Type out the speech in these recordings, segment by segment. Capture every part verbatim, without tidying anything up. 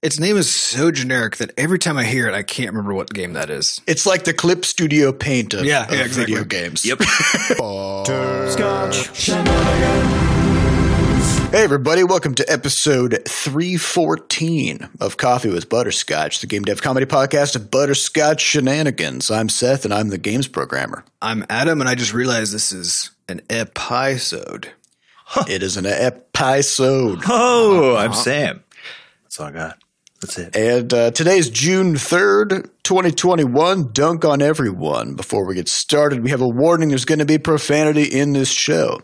Its name is so generic that every time I hear it, I can't remember what game that is. It's like the Clip Studio Paint of, yeah, of yeah, exactly. video games. Yep. Butterscotch Shenanigans. Hey, everybody. Welcome to episode three fourteen of Coffee with Butterscotch, the game dev comedy podcast of Butterscotch Shenanigans. I'm Seth, and I'm the games programmer. I'm Adam, and I just realized this is an episode. Huh. It is an episode. Oh, uh-huh. I'm Sam. That's all I got. That's it. And uh, today's June third, twenty twenty-one. Dunk on everyone. Before we get started, we have a warning. There's going to be profanity in this show.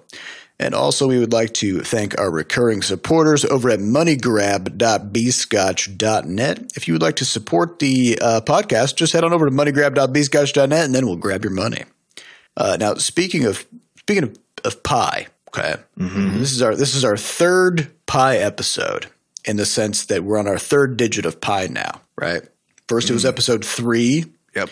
And also, we would like to thank our recurring supporters over at money grab dot b scotch dot net. If you would like to support the uh, podcast, just head on over to money grab dot b scotch dot net, and then we'll grab your money. Uh, now, speaking of speaking of, of pie, okay, mm-hmm. this is our this is our third pie episode. In the sense that we're on our third digit of pi now, right? First, mm. it was episode three. Yep.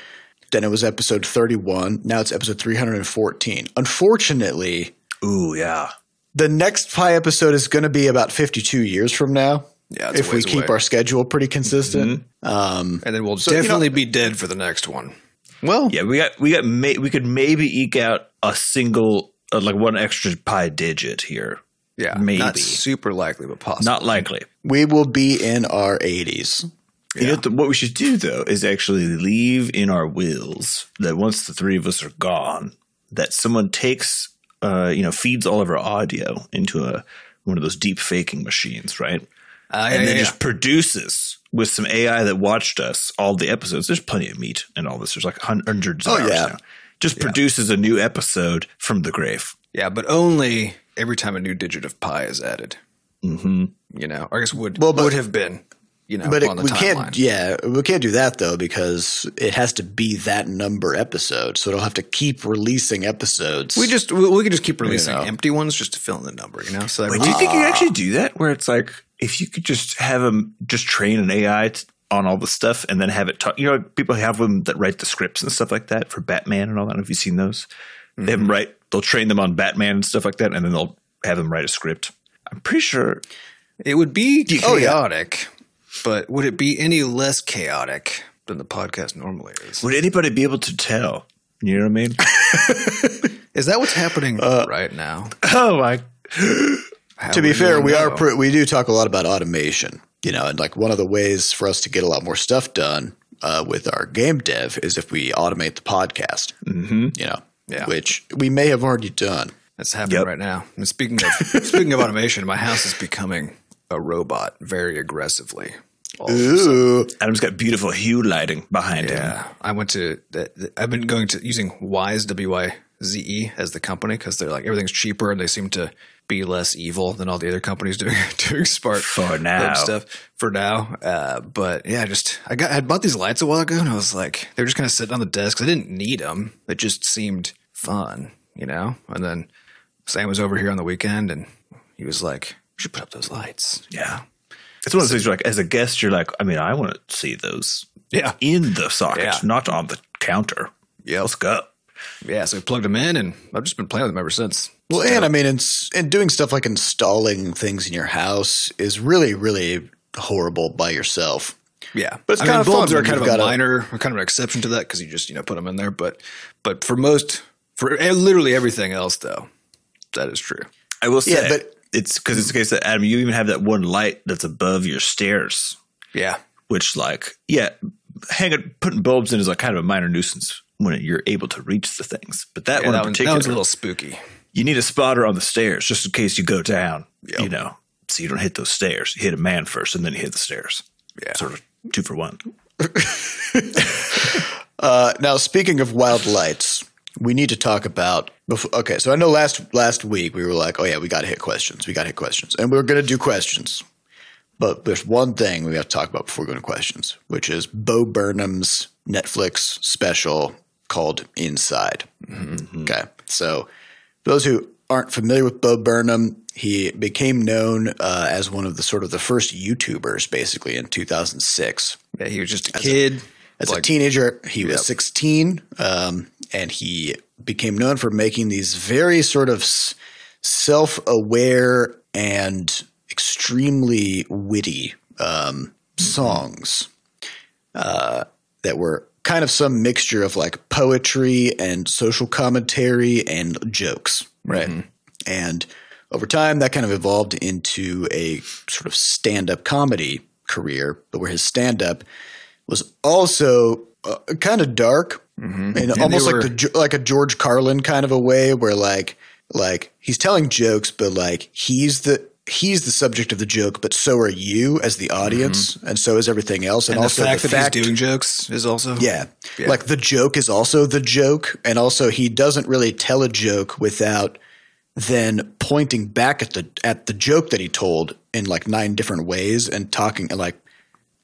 Then it was episode thirty-one. Now it's episode three hundred fourteen. Unfortunately, ooh, yeah. the next pi episode is going to be about fifty-two years from now. Yeah, it's if we keep away. our schedule pretty consistent. Mm-hmm. Um, and then we'll so, definitely you know, be dead for the next one. Well, yeah, we got we got may, we could maybe eke out a single uh, like one extra pi digit here. Yeah, maybe. Not super likely, but possible. Not likely. We will be in our eighties. You yeah. know, what we should do, though, is actually leave in our wills that once the three of us are gone, that someone takes uh, – you know, feeds all of our audio into a one of those deep faking machines, right? Uh, yeah, and then yeah, just yeah. produces with some A I that watched us all the episodes. There's plenty of meat and all this. There's like hundreds of oh, hours yeah. now. Just yeah. produces a new episode from the grave. Yeah, but only – every time a new digit of pi is added, mm-hmm. you know, or I guess would well, but, would have been, you know, but on the it, we timeline. Can't, yeah, we can't do that though because it has to be that number episode, so it'll have to keep releasing episodes. We just we, we can just keep releasing you know. empty ones just to fill in the number, you know. So Wait, do you think you actually do that? Where it's like if you could just have them just train an A I to, on all the stuff and then have it talk. You know, people have them that write the scripts and stuff like that for Batman and all that. I don't know if you've seen those. Mm-hmm. They have them write. They'll train them on Batman and stuff like that, and then they'll have them write a script. I'm pretty sure it would be chaotic, oh, yeah. but would it be any less chaotic than the podcast normally is? Would anybody be able to tell? You know what I mean? Is that what's happening uh, right now? Oh my! To be fair, we know? are pr- we do talk a lot about automation, you know, and like one of the ways for us to get a lot more stuff done uh, with our game dev is if we automate the podcast. Mm-hmm. You know. Yeah. Which we may have already done. That's happening yep. right now. And speaking of speaking of automation, my house is becoming a robot very aggressively. Ooh, Adam's got beautiful hue lighting behind yeah. him. I went to. I've been going to using Wyze W Y Z E as the company because they're like everything's cheaper and they seem to be less evil than all the other companies doing doing smart for now stuff for now. Uh, but yeah, just I got I bought these lights a while ago and I was like they were just kind of sitting on the desk. I didn't need them. It just seemed fun, you know? And then Sam was over here on the weekend and he was like, we should put up those lights. Yeah. It's one of those things where like, as a guest, you're like, I mean, I want to see those yeah. in the socket, yeah. not on the counter. Yeah. Let's go. Yeah. So we plugged them in and I've just been playing with them ever since. Well, so, and I mean, and, and doing stuff like installing things in your house is really, really horrible by yourself. Yeah, but it's I kind mean, of bulbs fun are kind of a minor, a, kind of an exception to that because you just you know put them in there. But but for most, for literally everything else, though, that is true. I will say, yeah, but it's because it's the case that Adam, you even have that one light that's above your stairs. Yeah, which like yeah, hanging putting bulbs in is like kind of a minor nuisance when you're able to reach the things. But that yeah, one that in one, particular, that one's a little spooky. You need a spotter on the stairs just in case you go down. Yep. You know, so you don't hit those stairs. You hit a man first, and then you hit the stairs. Yeah, sort of. Two for one. uh, now, speaking of wild lights, we need to talk about – okay, so I know last last week we were like, oh, yeah, we got to hit questions. We got to hit questions. And we were going to do questions. But there's one thing we have to talk about before going to questions, which is Bo Burnham's Netflix special called Inside. Mm-hmm. Okay, so those who aren't familiar with Bo Burnham – he became known uh, as one of the sort of the first YouTubers basically in two thousand six. Yeah, he was just a as kid. A, as like, a teenager, he yep. was sixteen um, and he became known for making these very sort of self-aware and extremely witty um, mm-hmm. songs uh, that were kind of some mixture of like poetry and social commentary and jokes, right? Mm-hmm. And over time, that kind of evolved into a sort of stand-up comedy career, but where his stand-up was also uh, kind of dark, mm-hmm. and, and almost were- like the, like a George Carlin kind of a way, where like like he's telling jokes, but like he's the he's the subject of the joke, but so are you as the audience, mm-hmm. and so is everything else. And, and also the fact the that fact, he's doing jokes is also yeah, yeah, like the joke is also the joke, and also he doesn't really tell a joke without then pointing back at the at the joke that he told in like nine different ways and talking like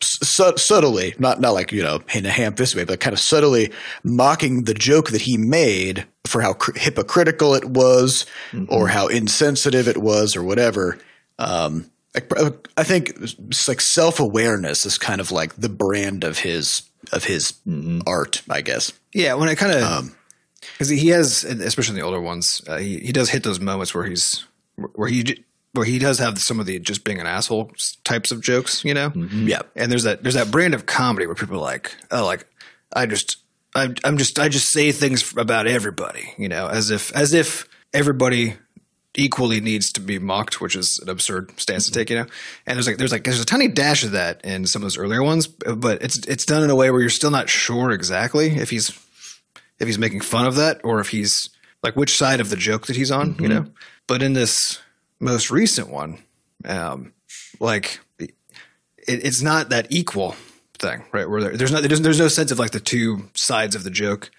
su- subtly, not not like, you know, in a ham fist way, but kind of subtly mocking the joke that he made for how cr- hypocritical it was, mm-hmm. or how insensitive it was, or whatever. Um, I, I think it's like self-awareness is kind of like the brand of his of his mm-hmm. art, I guess. Yeah, when I kind of. Um, Because he has, especially in the older ones, uh, he he does hit those moments where he's where he where he does have some of the just being an asshole types of jokes, you know. Mm-hmm. Yeah. And there's that there's that brand of comedy where people are like, oh, like I just I, I'm just I just say things about everybody, you know, as if as if everybody equally needs to be mocked, which is an absurd stance mm-hmm. to take, you know. And there's like there's like there's a tiny dash of that in some of those earlier ones, but it's it's done in a way where you're still not sure exactly if he's. If he's making fun of that, or if he's like which side of the joke that he's on, mm-hmm. you know. But in this most recent one, um, like it, it's not that equal thing, right? Where there, there's not there's, there's no sense of like the two sides of the joke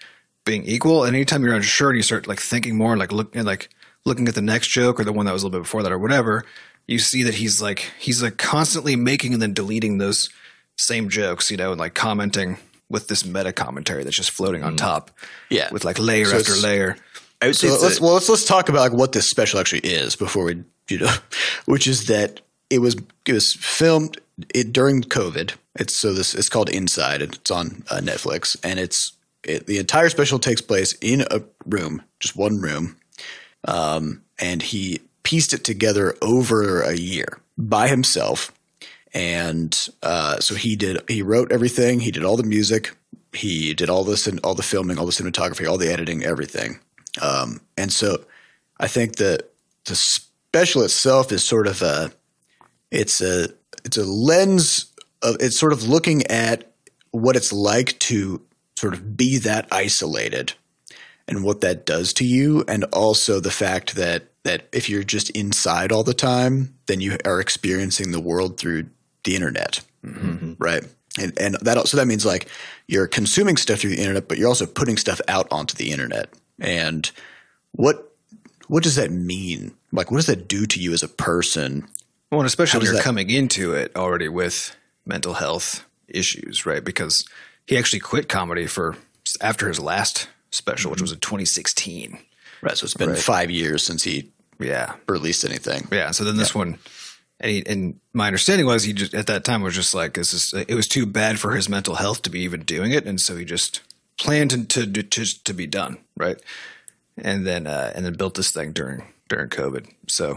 being equal. And anytime you're unsure and you start like thinking more, like look and like looking at the next joke or the one that was a little bit before that or whatever, you see that he's like he's like constantly making and then deleting those same jokes, you know, and like commenting. With this meta commentary that's just floating on top, yeah, with like layer so after layer. I would so say let's, a, well, let's let's talk about like what this special actually is before we, you know, which is that it was it was filmed it during COVID. It's so this it's called Inside. And it's on uh, Netflix, and it's it, the entire special takes place in a room, just one room, um, and he pieced it together over a year by himself. And uh, so he did. He wrote everything. He did all the music. He did all this and all the filming, all the cinematography, all the editing, everything. Um, and so I think that the special itself is sort of a it's a it's a lens of it's sort of looking at what it's like to sort of be that isolated and what that does to you, and also the fact that that if you're just inside all the time, then you are experiencing the world through the internet, mm-hmm. right? And and that also, that means like you're consuming stuff through the internet, but you're also putting stuff out onto the internet. And what what does that mean? Like, what does that do to you as a person? Well, and especially you're that- coming into it already with mental health issues, right? Because he actually quit comedy for after his last special, mm-hmm. which was in twenty sixteen. Right, so it's been right. five years since he yeah released anything. Yeah, so then this yeah. one, and, he, and my understanding was he just, at that time was just like this is it was too bad for his mental health to be even doing it, and so he just planned to to to, to be done, right? And then uh, and then built this thing during during COVID. So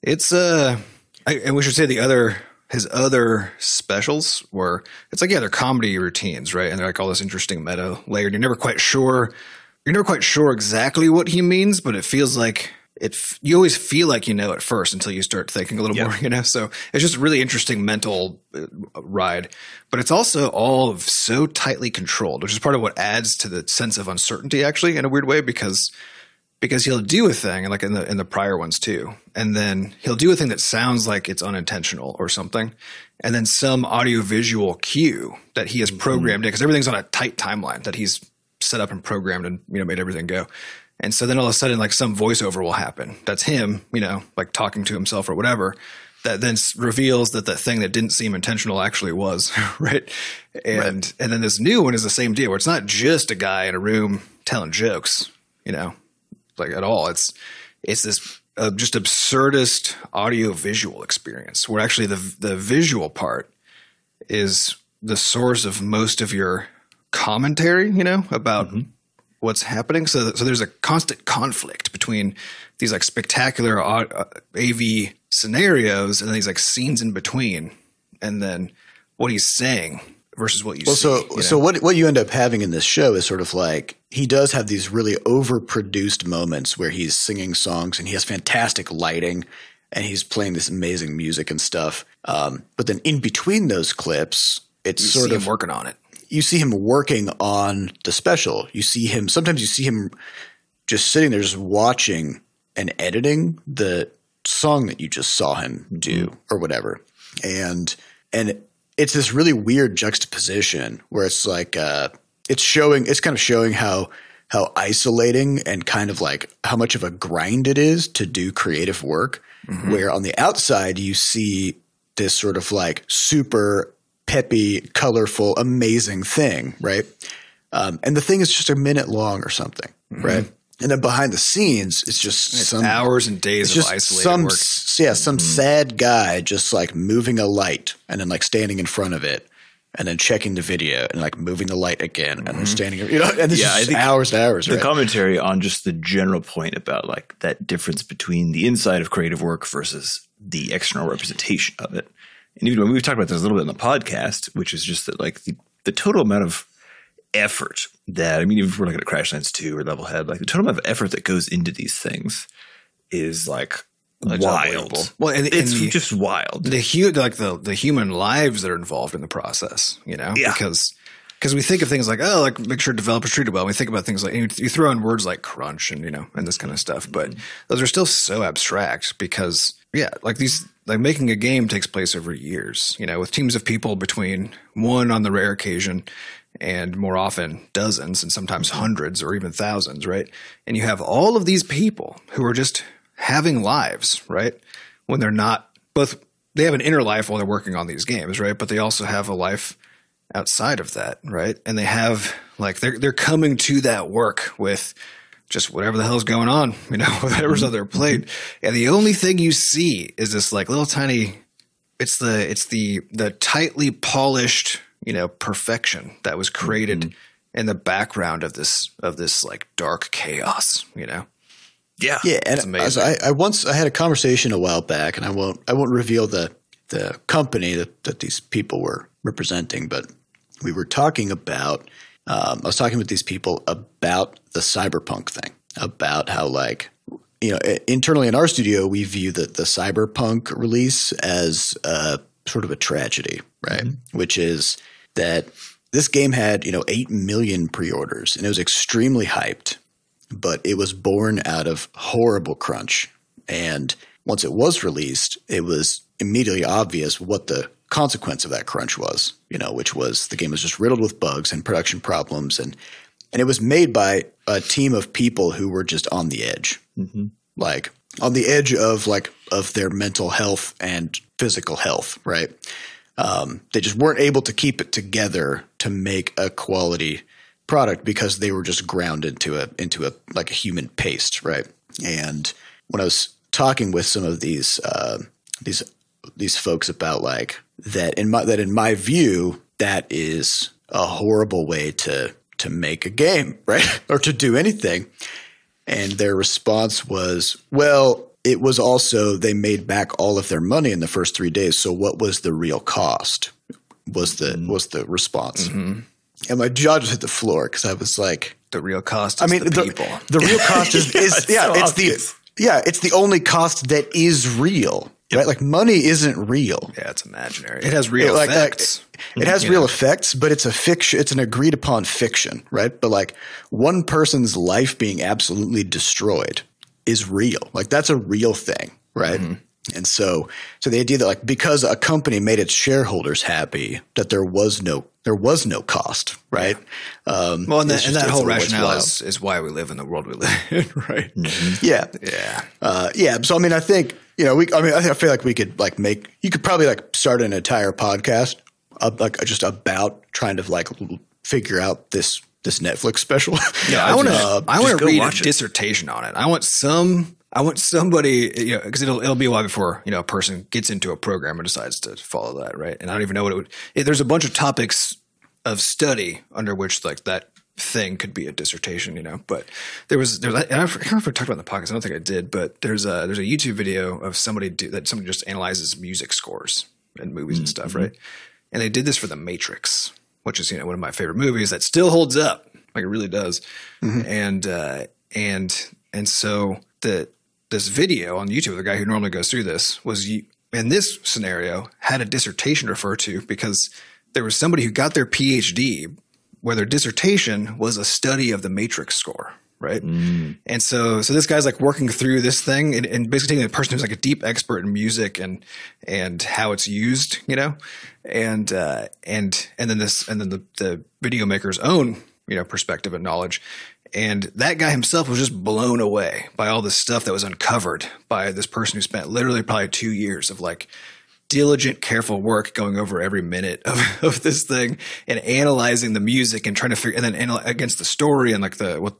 it's uh, I, and we should say the other his other specials were it's like yeah they're comedy routines, right? And they're like all this interesting meta layered. You're never quite sure. You're never quite sure exactly what he means, but it feels like it. You always feel like you know at first until you start thinking a little yep. more, you know. So it's just a really interesting mental ride, but it's also all so tightly controlled, which is part of what adds to the sense of uncertainty, actually, in a weird way, because because he'll do a thing, and like in the in the prior ones too, and then he'll do a thing that sounds like it's unintentional or something, and then some audiovisual cue that he has programmed mm-hmm. in, because everything's on a tight timeline that he's set up and programmed and, you know, made everything go. And so then all of a sudden, like some voiceover will happen. That's him, you know, like talking to himself or whatever, that then reveals that the thing that didn't seem intentional actually was, right? And right. and then this new one is the same deal where it's not just a guy in a room telling jokes, you know, like at all. It's it's this uh, just absurdist audio-visual experience where actually the the visual part is the source of most of your commentary, you know, about mm-hmm. what's happening. So, so there's a constant conflict between these like spectacular A V scenarios and then these like scenes in between, and then what he's saying versus what you well, see. So, you know? so what what you end up having in this show is sort of like he does have these really overproduced moments where he's singing songs and he has fantastic lighting and he's playing this amazing music and stuff. Um, but then in between those clips, it's you sort see of him working on it. You see him working on the special. You see him – sometimes you see him just sitting there just watching and editing the song that you just saw him do mm-hmm. or whatever. And and it's this really weird juxtaposition where it's like uh, it's showing – it's kind of showing how how isolating and kind of like how much of a grind it is to do creative work mm-hmm. where on the outside you see this sort of like super – peppy, colorful, amazing thing, right? Um, and the thing is just a minute long or something, mm-hmm. right? And then behind the scenes, it's just it's some – hours and days of just isolated some, work. Yeah, some mm-hmm. sad guy just like moving a light and then like standing in front of it and then checking the video and like moving the light again mm-hmm. and then standing – you know, and this yeah, is hours and hours, The right? commentary on just the general point about like that difference between the inside of creative work versus the external representation of it. And even when we've talked about this a little bit in the podcast, which is just that like the, the total amount of effort that – I mean, even if we're looking at Crashlands two or Levelhead, like the total amount of effort that goes into these things is like wild. Well, and, and it's the, just wild. The hu- like the, the human lives that are involved in the process, you know? Yeah. Because because we think of things like, oh, like make sure developers treat it well. We think about things like – you throw in words like crunch and, you know, and this kind of stuff. But those are still so abstract because, yeah, like these – like making a game takes place over years, you know, with teams of people between one on the rare occasion and more often dozens and sometimes hundreds or even thousands, right? And you have all of these people who are just having lives, right? When they're not both – they have an inner life while they're working on these games, right? But they also have a life outside of that, right? And they have – like they're, they're coming to that work with – just whatever the hell's going on, you know, whatever's on their plate. And the only thing you see is this like little tiny – it's the it's the the tightly polished, you know, perfection that was created mm-hmm. in the background of this of this like dark chaos, you know. Yeah. Yeah. And it's amazing. I, I once – I had a conversation a while back and I won't I won't reveal the, the company that, that these people were representing, but we were talking about – Um, I was talking with these people about the cyberpunk thing, about how like, you know, internally in our studio, we view the, the cyberpunk release as uh, sort of a tragedy, right? Mm-hmm. Which is that this game had, you know, eight million pre-orders and it was extremely hyped, but it was born out of horrible crunch. And once it was released, it was immediately obvious what the consequence of that crunch was, you know, which was the game was just riddled with bugs and production problems, and and it was made by a team of people who were just on the edge, mm-hmm. like on the edge of like of their mental health and physical health, right? Um, they just weren't able to keep it together to make a quality product because they were just ground into a into a like a human paste, right? And when I was talking with some of these uh, these these folks about like that in my that in my view, that is a horrible way to to make a game, right? Or to do anything. And their response was, well, it was also they made back all of their money in the first three days. So what was the real cost? Was the mm-hmm. was the response. Mm-hmm. And my jaw just hit the floor because I was like, the real cost is I mean, the, the people. The real cost is, is it's yeah, so it's obvious. the yeah, it's the only cost that is real. Right, like money isn't real. Yeah, it's imaginary. It has real it, like, effects. Like, it has real know. effects, but it's a fiction. It's an agreed upon fiction, right? But like one person's life being absolutely destroyed is real. Like that's a real thing, right? Mm-hmm. And so, so the idea that like because a company made its shareholders happy, that there was no there was no cost, right? Yeah. Um, well, and, that, just, and that whole rationale is, is why we live in the world we live in, right? Mm-hmm. Yeah, yeah, uh, yeah. So I mean, I think. You know, we, I mean, I, think, I feel like we could like make – you could probably like start an entire podcast uh, like just about trying to like figure out this this Netflix special. Yeah, I want to uh, I want to read a it. dissertation on it. I want some – I want somebody – you know, because it'll, it'll be a while before, you know, a person gets into a program and decides to follow that, right? And I don't even know what it would – there's a bunch of topics of study under which like that thing could be a dissertation, you know, but there was, there was, and I can't remember if I talked about it in the podcast. I don't think I did, but there's a, there's a YouTube video of somebody do, that somebody just analyzes music scores and movies mm-hmm. and stuff. Right. And they did this for The Matrix, which is, you know, one of my favorite movies that still holds up. Like, it really does. Mm-hmm. And uh, and and so the this video on YouTube, the guy who normally goes through this, was in this scenario had a dissertation to refer to, because there was somebody who got their P H D where their dissertation was a study of the Matrix score. Right. Mm. And so, so this guy's like working through this thing and, and basically taking a person who's like a deep expert in music and, and how it's used, you know, and, uh, and, and then this, and then the, the video maker's own, you know, perspective and knowledge. And that guy himself was just blown away by all this stuff that was uncovered by this person who spent literally probably two years of like diligent, careful work going over every minute of, of this thing and analyzing the music and trying to figure, and then anal- against the story and like the, what,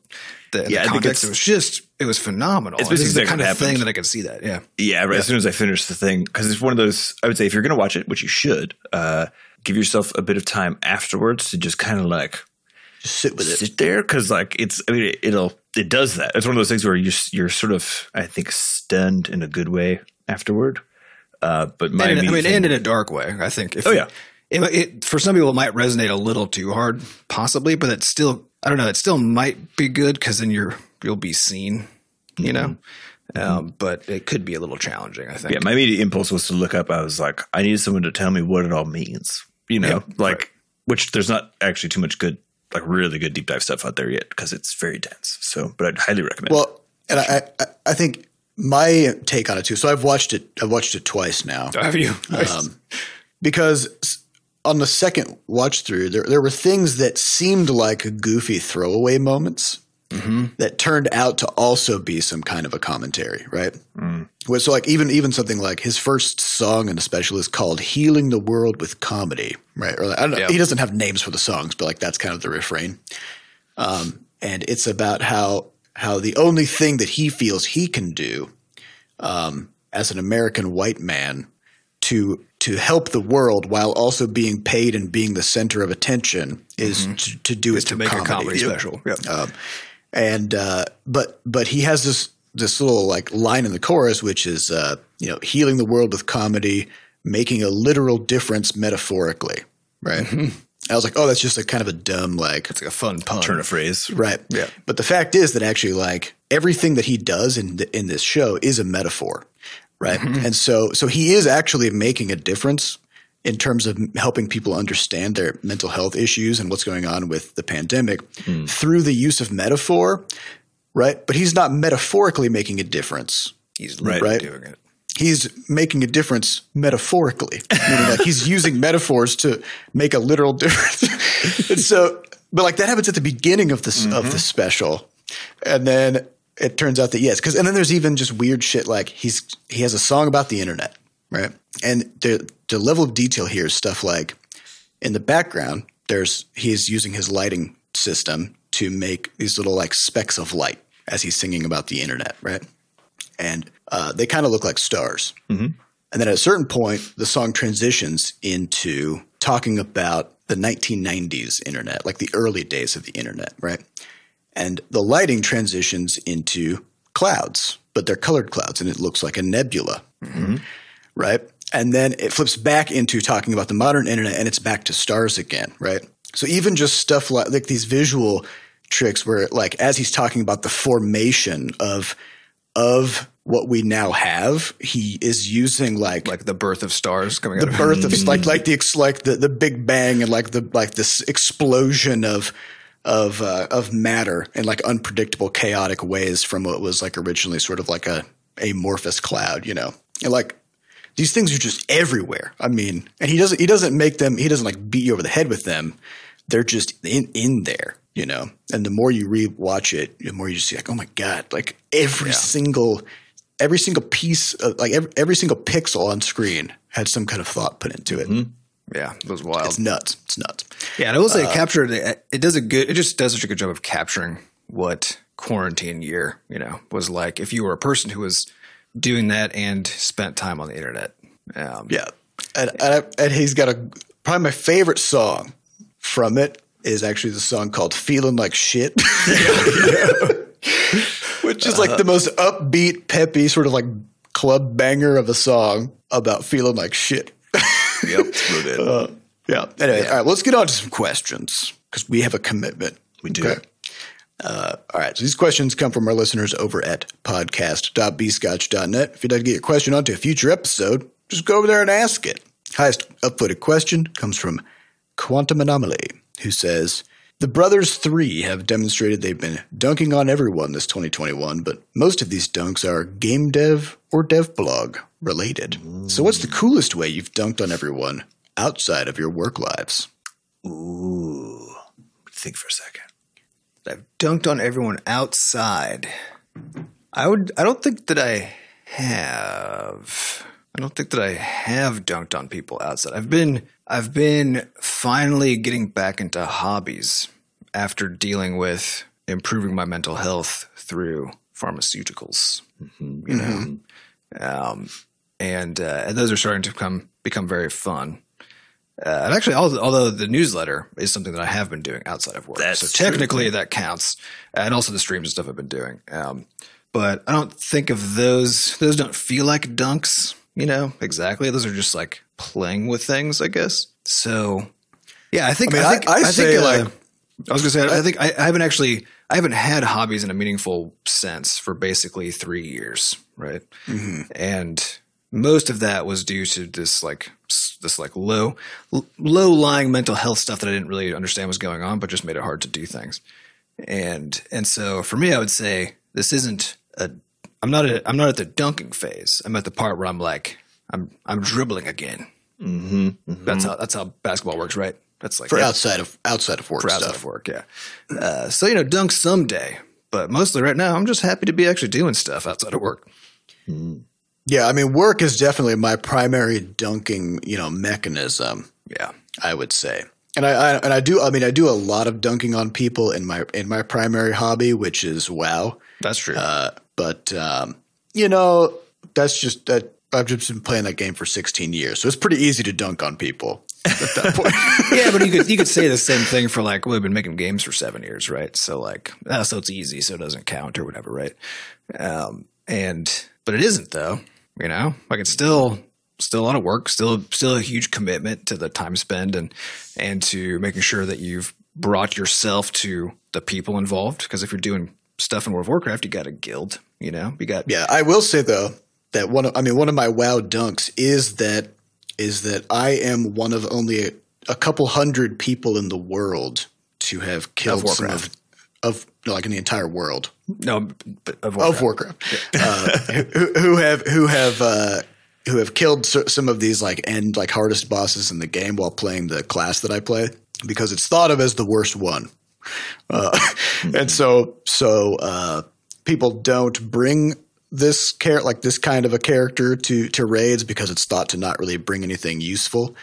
The, yeah, the context, it was just – it was phenomenal. It's this is the kind of happened. thing that I could see that, yeah. Yeah, right. Yeah. As soon as I finished the thing – because it's one of those – I would say if you're going to watch it, which you should, uh, give yourself a bit of time afterwards to just kind of like just sit with sit it. Sit there because like it's – I mean it, it'll – it does that. It's one of those things where you're, you're sort of, I think, stunned in a good way afterward. Uh, but my – I mean thing, and in a dark way, I think. If oh, yeah. It, it, it, for some people, it might resonate a little too hard possibly, but it's still – I don't know. It still might be good because then you're you'll be seen, you know. Mm-hmm. Um, but it could be a little challenging, I think. Yeah, my immediate impulse was to look up. I was like, I need someone to tell me what it all means, you know, yeah, like right. Which there's not actually too much good, like really good deep dive stuff out there yet because it's very dense. So, but I'd highly recommend. Well, it. and I, I I think my take on it too. So I've watched it. I've watched it twice now. Oh, have you? Um, because. On the second watch through, there there were things that seemed like goofy throwaway moments mm-hmm. that turned out to also be some kind of a commentary, right? Mm. So like even even something like his first song in the special is called "Healing the World with Comedy," right? Or like, I don't know, yep. He doesn't have names for the songs, but like that's kind of the refrain. Um, and it's about how how the only thing that he feels he can do um, as an American white man to to help the world while also being paid and being the center of attention is mm-hmm. to, to do is it to make comedy. a comedy special. Yeah. Um, and uh, but but he has this this little like line in the chorus, which is uh, you know, healing the world with comedy, making a literal difference metaphorically, right? Mm-hmm. I was like, oh, that's just a kind of a dumb like it's like a fun pun turn of phrase, right? Yeah. But the fact is that actually like everything that he does in the, in this show is a metaphor. Right. Mm-hmm. And so so he is actually making a difference in terms of helping people understand their mental health issues and what's going on with the pandemic mm. through the use of metaphor. Right. But he's not metaphorically making a difference. He's right. right? doing it. He's making a difference metaphorically. Meaning like he's using metaphors to make a literal difference. And so but like that happens at the beginning of this mm-hmm. of the special. And then it turns out that yes, because and then there's even just weird shit like he's he has a song about the internet, right? And the the level of detail here is stuff like in the background there's he's using his lighting system to make these little like specks of light as he's singing about the internet, right? And uh, they kind of look like stars. Mm-hmm. And then at a certain point, the song transitions into talking about the nineteen nineties internet, like the early days of the internet, right? And the lighting transitions into clouds, but they're colored clouds and it looks like a nebula, mm-hmm. right? And then it flips back into talking about the modern internet and it's back to stars again, right? So even just stuff like, like these visual tricks where like as he's talking about the formation of of what we now have, he is using like like the birth of stars coming out of the birth of like like the like the, the Big Bang and like the like this explosion of of uh, of matter in like unpredictable, chaotic ways from what was like originally sort of like a amorphous cloud, you know, and like these things are just everywhere. I mean, and he doesn't he doesn't make them he doesn't like beat you over the head with them. They're just in, in there, you know. And the more you rewatch it, the more you just see like, oh my god, like every yeah. single every single piece of, like every, every single pixel on screen had some kind of thought put into it. Mm-hmm. Yeah, it was wild. It's nuts. It's nuts. Yeah, and I will say, uh, captured it, it does a good. It just does such a good job of capturing what quarantine year, you know, was like. If you were a person who was doing that and spent time on the internet, um, yeah, and, and, I, and he's got a probably my favorite song from it is actually the song called "Feeling Like Shit," which is uh, like the most upbeat, peppy, sort of like club banger of a song about feeling like shit. Yep, it's real good. Uh, Yeah. Anyway, yeah. All right, let's get on to some questions because we have a commitment. We do. Okay. Uh, all right. So these questions come from our listeners over at podcast dot b scotch dot net. If you'd like to get your question onto a future episode, just go over there and ask it. Highest upvoted question comes from Quantum Anomaly, who says, the Brothers Three have demonstrated they've been dunking on everyone this twenty twenty-one, but most of these dunks are game dev or dev blog related. Ooh. So what's the coolest way you've dunked on everyone outside of your work lives? Ooh. Think for a second. I've dunked on everyone outside. I would. I don't think that I have. I don't think that I have dunked on people outside. I've been. I've been finally getting back into hobbies after dealing with improving my mental health through pharmaceuticals. Mm-hmm. You know, mm-hmm. um, and uh, and those are starting to come become very fun. Uh, I've actually, although the newsletter is something that I have been doing outside of work, That's so technically true. That counts, and also the streams and stuff I've been doing. Um, but I don't think of those; those don't feel like dunks, you know. Exactly, those are just like playing with things, I guess. So, yeah, I think I, mean, I, I think I, I say think, like uh, I was going to say I, I think I, I haven't actually I haven't had hobbies in a meaningful sense for basically three years, right? Mm-hmm. And most of that was due to this like this like low low lying mental health stuff that I didn't really understand was going on, but just made it hard to do things. And and so for me, I would say this isn't a I'm not a I'm not at the dunking phase. I'm at the part where I'm like I'm I'm dribbling again. Mm-hmm, mm-hmm. That's how that's how basketball works, right? That's like for yeah. outside of outside of work for stuff. Outside of work, yeah. Uh, so you know, dunk someday, but mostly right now, I'm just happy to be actually doing stuff outside of work. Mm. Yeah, I mean, work is definitely my primary dunking, you know, mechanism. Yeah, I would say, and I, I and I do. I mean, I do a lot of dunking on people in my in my primary hobby, which is WoW. That's true. Uh, but um, you know, that's just that. I've just been playing that game for sixteen years, so it's pretty easy to dunk on people at that point. Yeah, but you could you could say the same thing for like, well, we've been making games for seven years, right? So like, oh, so it's easy, so it doesn't count or whatever, right? Um, and but it isn't though. You know, like it's still, still a lot of work, still, still a huge commitment to the time spent and, and to making sure that you've brought yourself to the people involved. Because if you're doing stuff in World of Warcraft, you got a guild, you know, you got. Yeah, I will say though that one of, I mean, one of my WoW dunks is that, is that I am one of only a, a couple hundred people in the world to have killed some of, of no, like in the entire world. No, but of Warcraft, of Warcraft. Yeah. uh, who, who have who have uh, who have killed some of these like end like hardest bosses in the game while playing the class that I play because it's thought of as the worst one, uh, mm-hmm. and so so uh, people don't bring this char- like this kind of a character to to raids because it's thought to not really bring anything useful.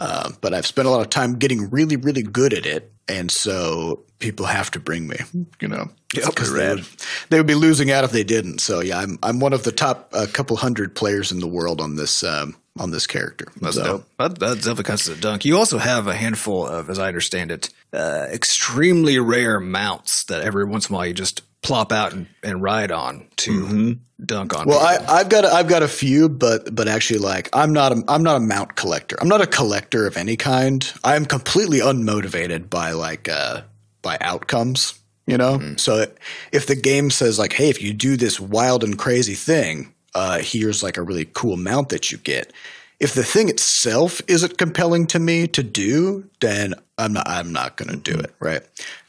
Uh, but I've spent a lot of time getting really, really good at it, and so people have to bring me, you know, because yep, they, they would be losing out if they didn't. So yeah, I'm I'm one of the top uh, couple hundred players in the world on this um, on this character. That's so that, that definitely counts as a dunk. You also have a handful of, as I understand it, uh, extremely rare mounts that every once in a while you just plop out and, and ride on to mm-hmm. dunk on. Well, people. I, I've got a, I've got a few, but but actually, like I'm not a, I'm not a mount collector. I'm not a collector of any kind. I am completely unmotivated by like uh, by outcomes, you know. Mm-hmm. So if the game says like, hey, if you do this wild and crazy thing, uh, here's like a really cool mount that you get. If the thing itself isn't compelling to me to do, then I'm not I'm not going to do it, right?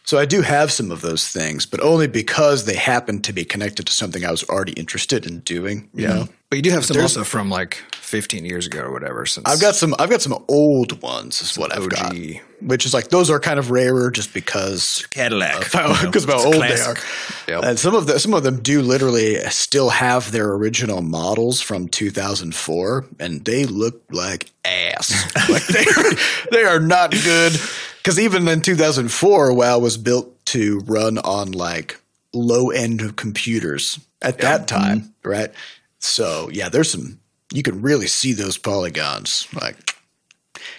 So I do have some of those things, but only because they happen to be connected to something I was already interested in doing. You yeah. know? But you do have some There's, also from like fifteen years ago or whatever. Since I've got some I've got some old ones is what I've O G. Got. Which is like those are kind of rarer just because Cadillac. Because of how old classic. They are. Yep. And some of, the, some of them do literally still have their original models from two thousand four and they look like ass. Like they are, they are not good. Because even in two thousand four, WoW was built to run on like low-end computers at yeah. that time, mm-hmm. right? So yeah, there's some – you can really see those polygons. Like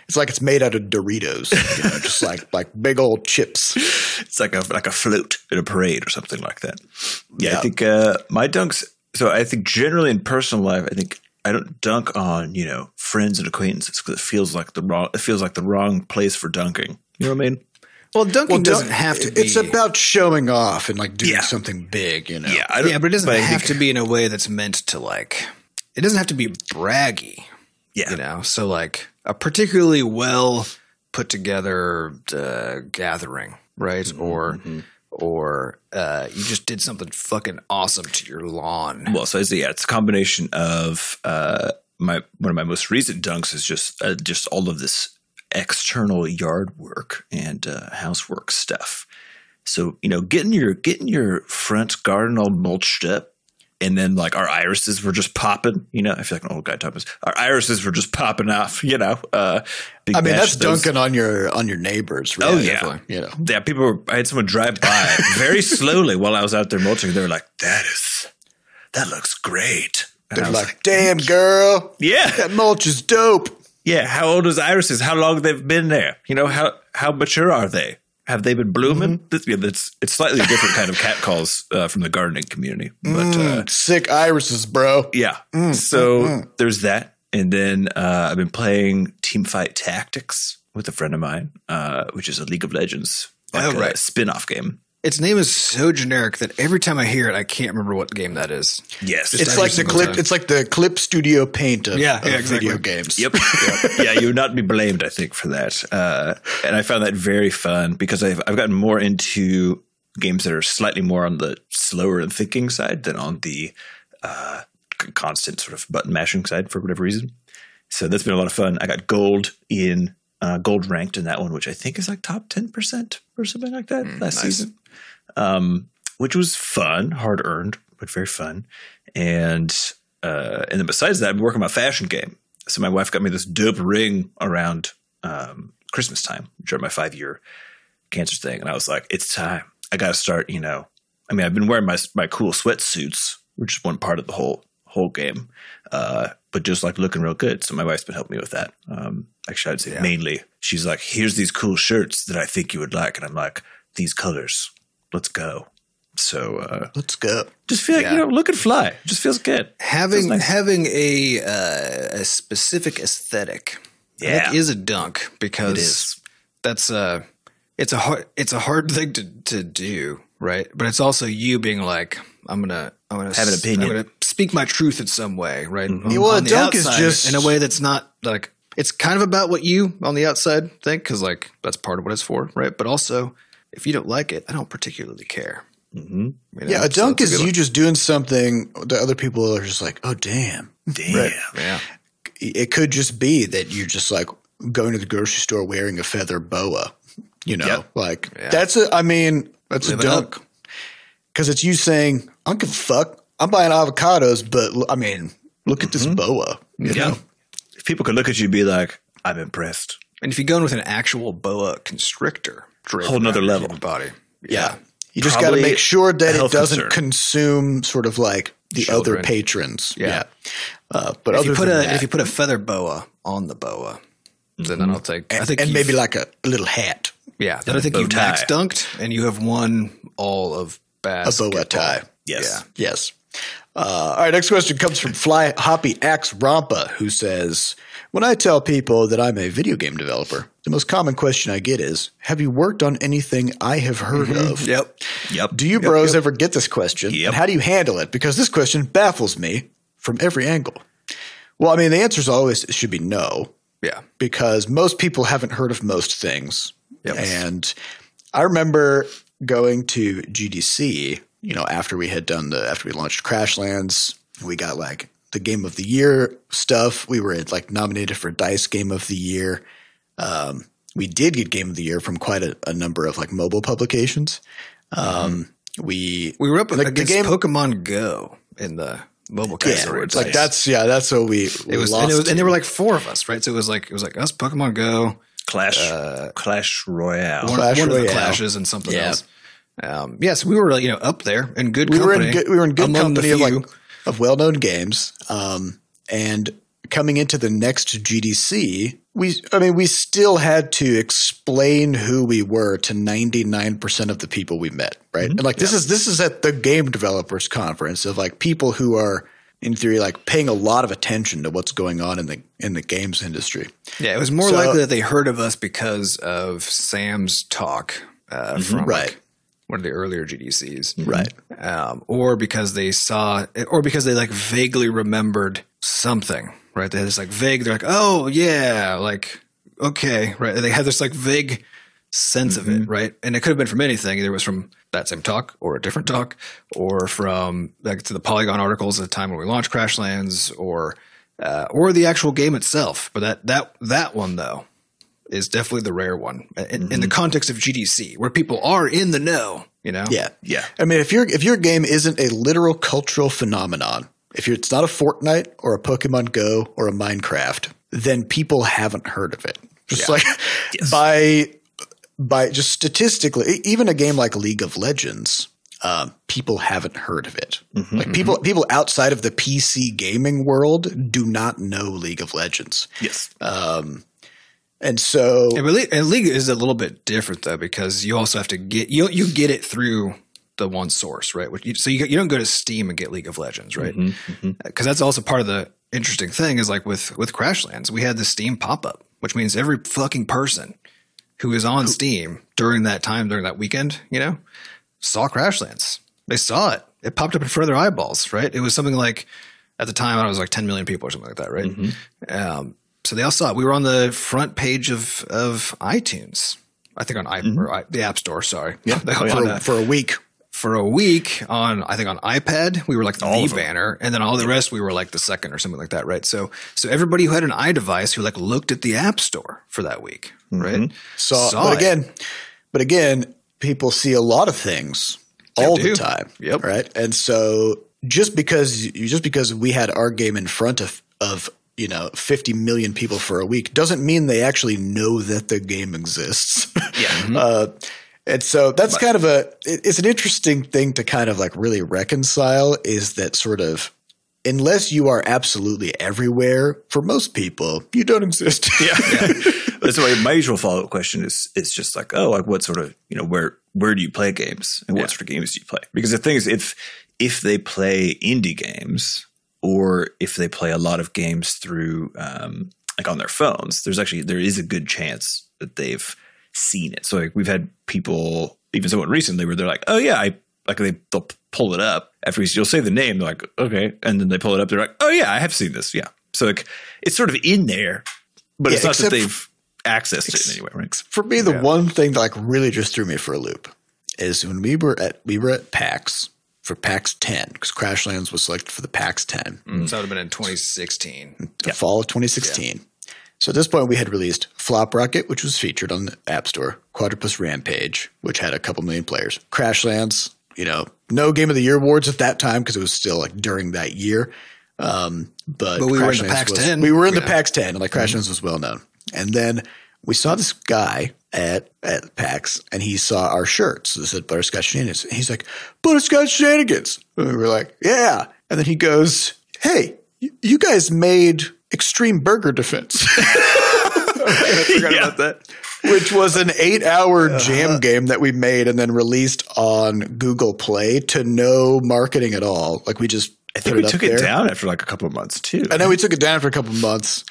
it's like it's made out of Doritos, you know, just like like big old chips. It's like a like a float at a parade or something like that. Yeah, yeah. I think uh, my dunks – so I think generally in personal life, I think I don't dunk on, you know, friends and acquaintances because it feels like the wrong. It feels like the wrong place for dunking. You know what I mean? Well, dunking well, doesn't have to be. It's about showing off and, like, doing yeah. something big, you know? Yeah, I don't, yeah but it doesn't but have to be in a way that's meant to, like – it doesn't have to be braggy, yeah. you know? So, like, a particularly well-put-together uh, gathering, right? Mm-hmm. Or mm-hmm. or uh, you just did something fucking awesome to your lawn. Well, so, it's, yeah, it's a combination of uh, my one of my most recent dunks is just uh, just all of this – external yard work and uh, housework stuff. So, you know, getting your getting your front garden all mulched up, and then like our irises were just popping. You know, I feel like an old guy talking. Our irises were just popping off. You know, uh, big I mean that's those. dunking on your on your neighbors. Really, oh yeah, you know, yeah. People were. I had someone drive by very slowly while I was out there mulching. They were like, "That is, that looks great." And They're I was like, like, "Damn, girl, yeah, that mulch is dope." Yeah, how old is irises? How long they've been there? You know, how how mature are they? Have they been blooming? Mm-hmm. Yeah, it's, it's slightly different kind of catcalls uh, from the gardening community. But mm, uh, sick irises, bro. Yeah. Mm, so mm, there's that. And then uh, I've been playing Teamfight Tactics with a friend of mine, uh, which is a League of Legends like, oh, right. uh, spin-off game. Its name is so generic that every time I hear it, I can't remember what game that is. Yes, it's like the clip. Time. It's like the Clip Studio Paint of, yeah, of yeah, exactly. video games. Yep. yep. Yeah, you would not be blamed, I think, for that. Uh, and I found that very fun because I've I've gotten more into games that are slightly more on the slower and thinking side than on the uh, constant sort of button mashing side for whatever reason. So that's been a lot of fun. I got gold in uh, gold ranked in that one, which I think is like top ten percent or something like that mm, last nice. season. Um, which was fun, hard earned, but very fun. And, uh, and then besides that, I've been working on my fashion game. So my wife got me this dope ring around, um, Christmas time during my five year cancer thing. And I was like, it's time. I got to start, you know, I mean, I've been wearing my, my cool sweatsuits, which is one part of the whole, whole game. Uh, but just like looking real good. So my wife's been helping me with that. Um, actually I'd say yeah. mainly she's like, here's these cool shirts that I think you would like. And I'm like, these colors. Let's go. So uh, let's go. Just feel like, yeah. you know, look and fly. It just feels good. Having feels nice. having a uh, a specific aesthetic, yeah, I think is a dunk because it is. that's a it's a hard it's a hard thing to, to do, right? But it's also you being like, I'm gonna I'm gonna have an opinion. I'm gonna speak my truth in some way, right? Mm-hmm. Well, a dunk is just in a way that's not like it's kind of about what you on the outside think because like that's part of what it's for, right? But also, if you don't like it, I don't particularly care. Mm-hmm. You know? Yeah, a dunk so is you just doing something that other people are just like, oh, damn. Damn. Right? Yeah. It could just be that you're just like going to the grocery store wearing a feather boa. You know, yep. like yeah. that's a – I mean, that's Live a dunk because it's you saying, I don't give a fuck. I'm buying avocados, but I mean, look mm-hmm. at this boa. You yeah. know? If people could look at you and be like, I'm impressed. And if you go in with an actual boa constrictor – whole another level body. Yeah. yeah. You just got to make sure that it doesn't concern. consume sort of like the Children. other patrons. Yeah. yeah. Uh, but if you put a that, if you put a feather boa on the boa, then mm-hmm. I don't think and, I think and maybe like a, a little hat. Yeah. Then I think you've max dunked and you have won all of basketball. A boa tie. Yes. Yeah. Yes. Uh, all right. Next question comes from Fly Hoppy Axe Rampa, who says, when I tell people that I'm a video game developer, the most common question I get is, have you worked on anything I have heard mm-hmm. of? Yep. Yep. Do you yep, bros yep. ever get this question? Yep. And how do you handle it? Because this question baffles me from every angle. Well, I mean, the answer is always it should be no. Yeah. Because most people haven't heard of most things. Yep. And I remember going to G D C, you know, after we had done the – after we launched Crashlands, we got like the Game of the Year stuff. We were like nominated for DICE Game of the Year. Um, we did get Game of the Year from quite a, a number of like mobile publications. Um, mm-hmm. We we were up like, against the game, Pokemon Go in the mobile category. Yeah, like that's yeah, that's what we, we it was, lost. And, it was, and there were like four of us, right? So it was like it was like us, Pokemon Go, Clash, uh, Clash Royale, one, Clash one Royale. of the Clashes, and something yeah. else. Um, yes, yeah, so we were you know up there in good we company. Were in good, we were in good company of, like, of well-known games, um, and coming into the next G D C, we I mean we still had to explain who we were to ninety-nine percent of the people we met, right? Mm-hmm. And like yeah. this is this is at the game developers conference of like people who are in theory, like paying a lot of attention to what's going on in the in the games industry. Yeah, it was more so, likely that they heard of us because of Sam's talk uh, from right. like one of the earlier G D Cs, right? Um, or because they saw, or because they like vaguely remembered something, right? They had this like vague. They're like, oh yeah, like okay, right? They had this like vague sense mm-hmm. of it, right? And it could have been from anything. Either it was from that same talk or a different talk, or from like to the Polygon articles at the time when we launched Crashlands, or uh, or the actual game itself. But that that that one though is definitely the rare one in, mm-hmm. in the context of G D C, where people are in the know. You know, yeah, yeah. I mean, if your if your game isn't a literal cultural phenomenon, if you're, it's not a Fortnite or a Pokemon Go or a Minecraft, then people haven't heard of it. Just yeah. like yes. by By just statistically, even a game like League of Legends, um, people haven't heard of it. Mm-hmm, like people, mm-hmm. people outside of the P C gaming world do not know League of Legends. Yes, um, and so and, and League is a little bit different though, because you also have to get you you get it through the one source, right? Which you, so you you don't go to Steam and get League of Legends, right? Because mm-hmm, mm-hmm. that's also part of the interesting thing is like with with Crashlands, we had the Steam pop up, which means every fucking person who is on Steam during that time, during that weekend, you know, saw Crashlands. They saw it. It popped up in front of their eyeballs, right? It was something like, at the time, I was like ten million people or something like that, right? Mm-hmm. Um, so they all saw it. We were on the front page of, of iTunes, I think on mm-hmm. I, or I, the App Store, sorry. Yeah, for, a, for a week. For a week on, I think on iPad, we were like all the banner. And then all the rest, we were like the second or something like that, right? So so everybody who had an iDevice who like looked at the App Store for that week, right? Mm-hmm. Saw, saw but it. Again, but again, people see a lot of things they all do. the time, yep. right? And so just because just because we had our game in front of, of you know, fifty million people for a week doesn't mean they actually know that the game exists. Yeah. Mm-hmm. uh, And so that's kind of a – it's an interesting thing to kind of like really reconcile is that sort of unless you are absolutely everywhere, for most people, you don't exist. yeah. yeah. That's why my usual follow-up question is it's just like, oh, like what sort of – you know, where where do you play games and what yeah. sort of games do you play? Because the thing is if if they play indie games or if they play a lot of games through um, like on their phones, there's actually – there is a good chance that they've – seen it. So like we've had people, even someone recently, where they're like, "Oh yeah, I like they they'll pull it up after we, you'll say the name." They're like, "Okay," and then they pull it up. They're like, "Oh yeah, I have seen this." Yeah, so like it's sort of in there, but yeah, it's not that they've accessed it in any way. Right? For me, the yeah. one thing that like really just threw me for a loop is when we were at we were at PAX for PAX ten because Crashlands was selected for the PAX ten. Mm-hmm. So that would have been in twenty sixteen, so, yeah. fall of twenty sixteen. Yeah. So at this point, we had released Flop Rocket, which was featured on the App Store, Quadrupus Rampage, which had a couple million players, Crashlands, you know, no Game of the Year awards at that time because it was still like during that year. Um, but, but we were in the PAX ten. We were in the PAX ten, and like Crashlands was well known. And then we saw this guy at at PAX, and he saw our shirts. So this said Butterscotch Shenanigans. And he's like, Butterscotch Shenanigans. And we were like, yeah. And then he goes, hey, you guys made – Extreme Burger Defense. I forgot yeah. about that. Which was an eight-hour uh, jam game that we made and then released on Google Play to no marketing at all. Like we just I think we took it down after like a couple of months too. I know we took it down after a couple of months.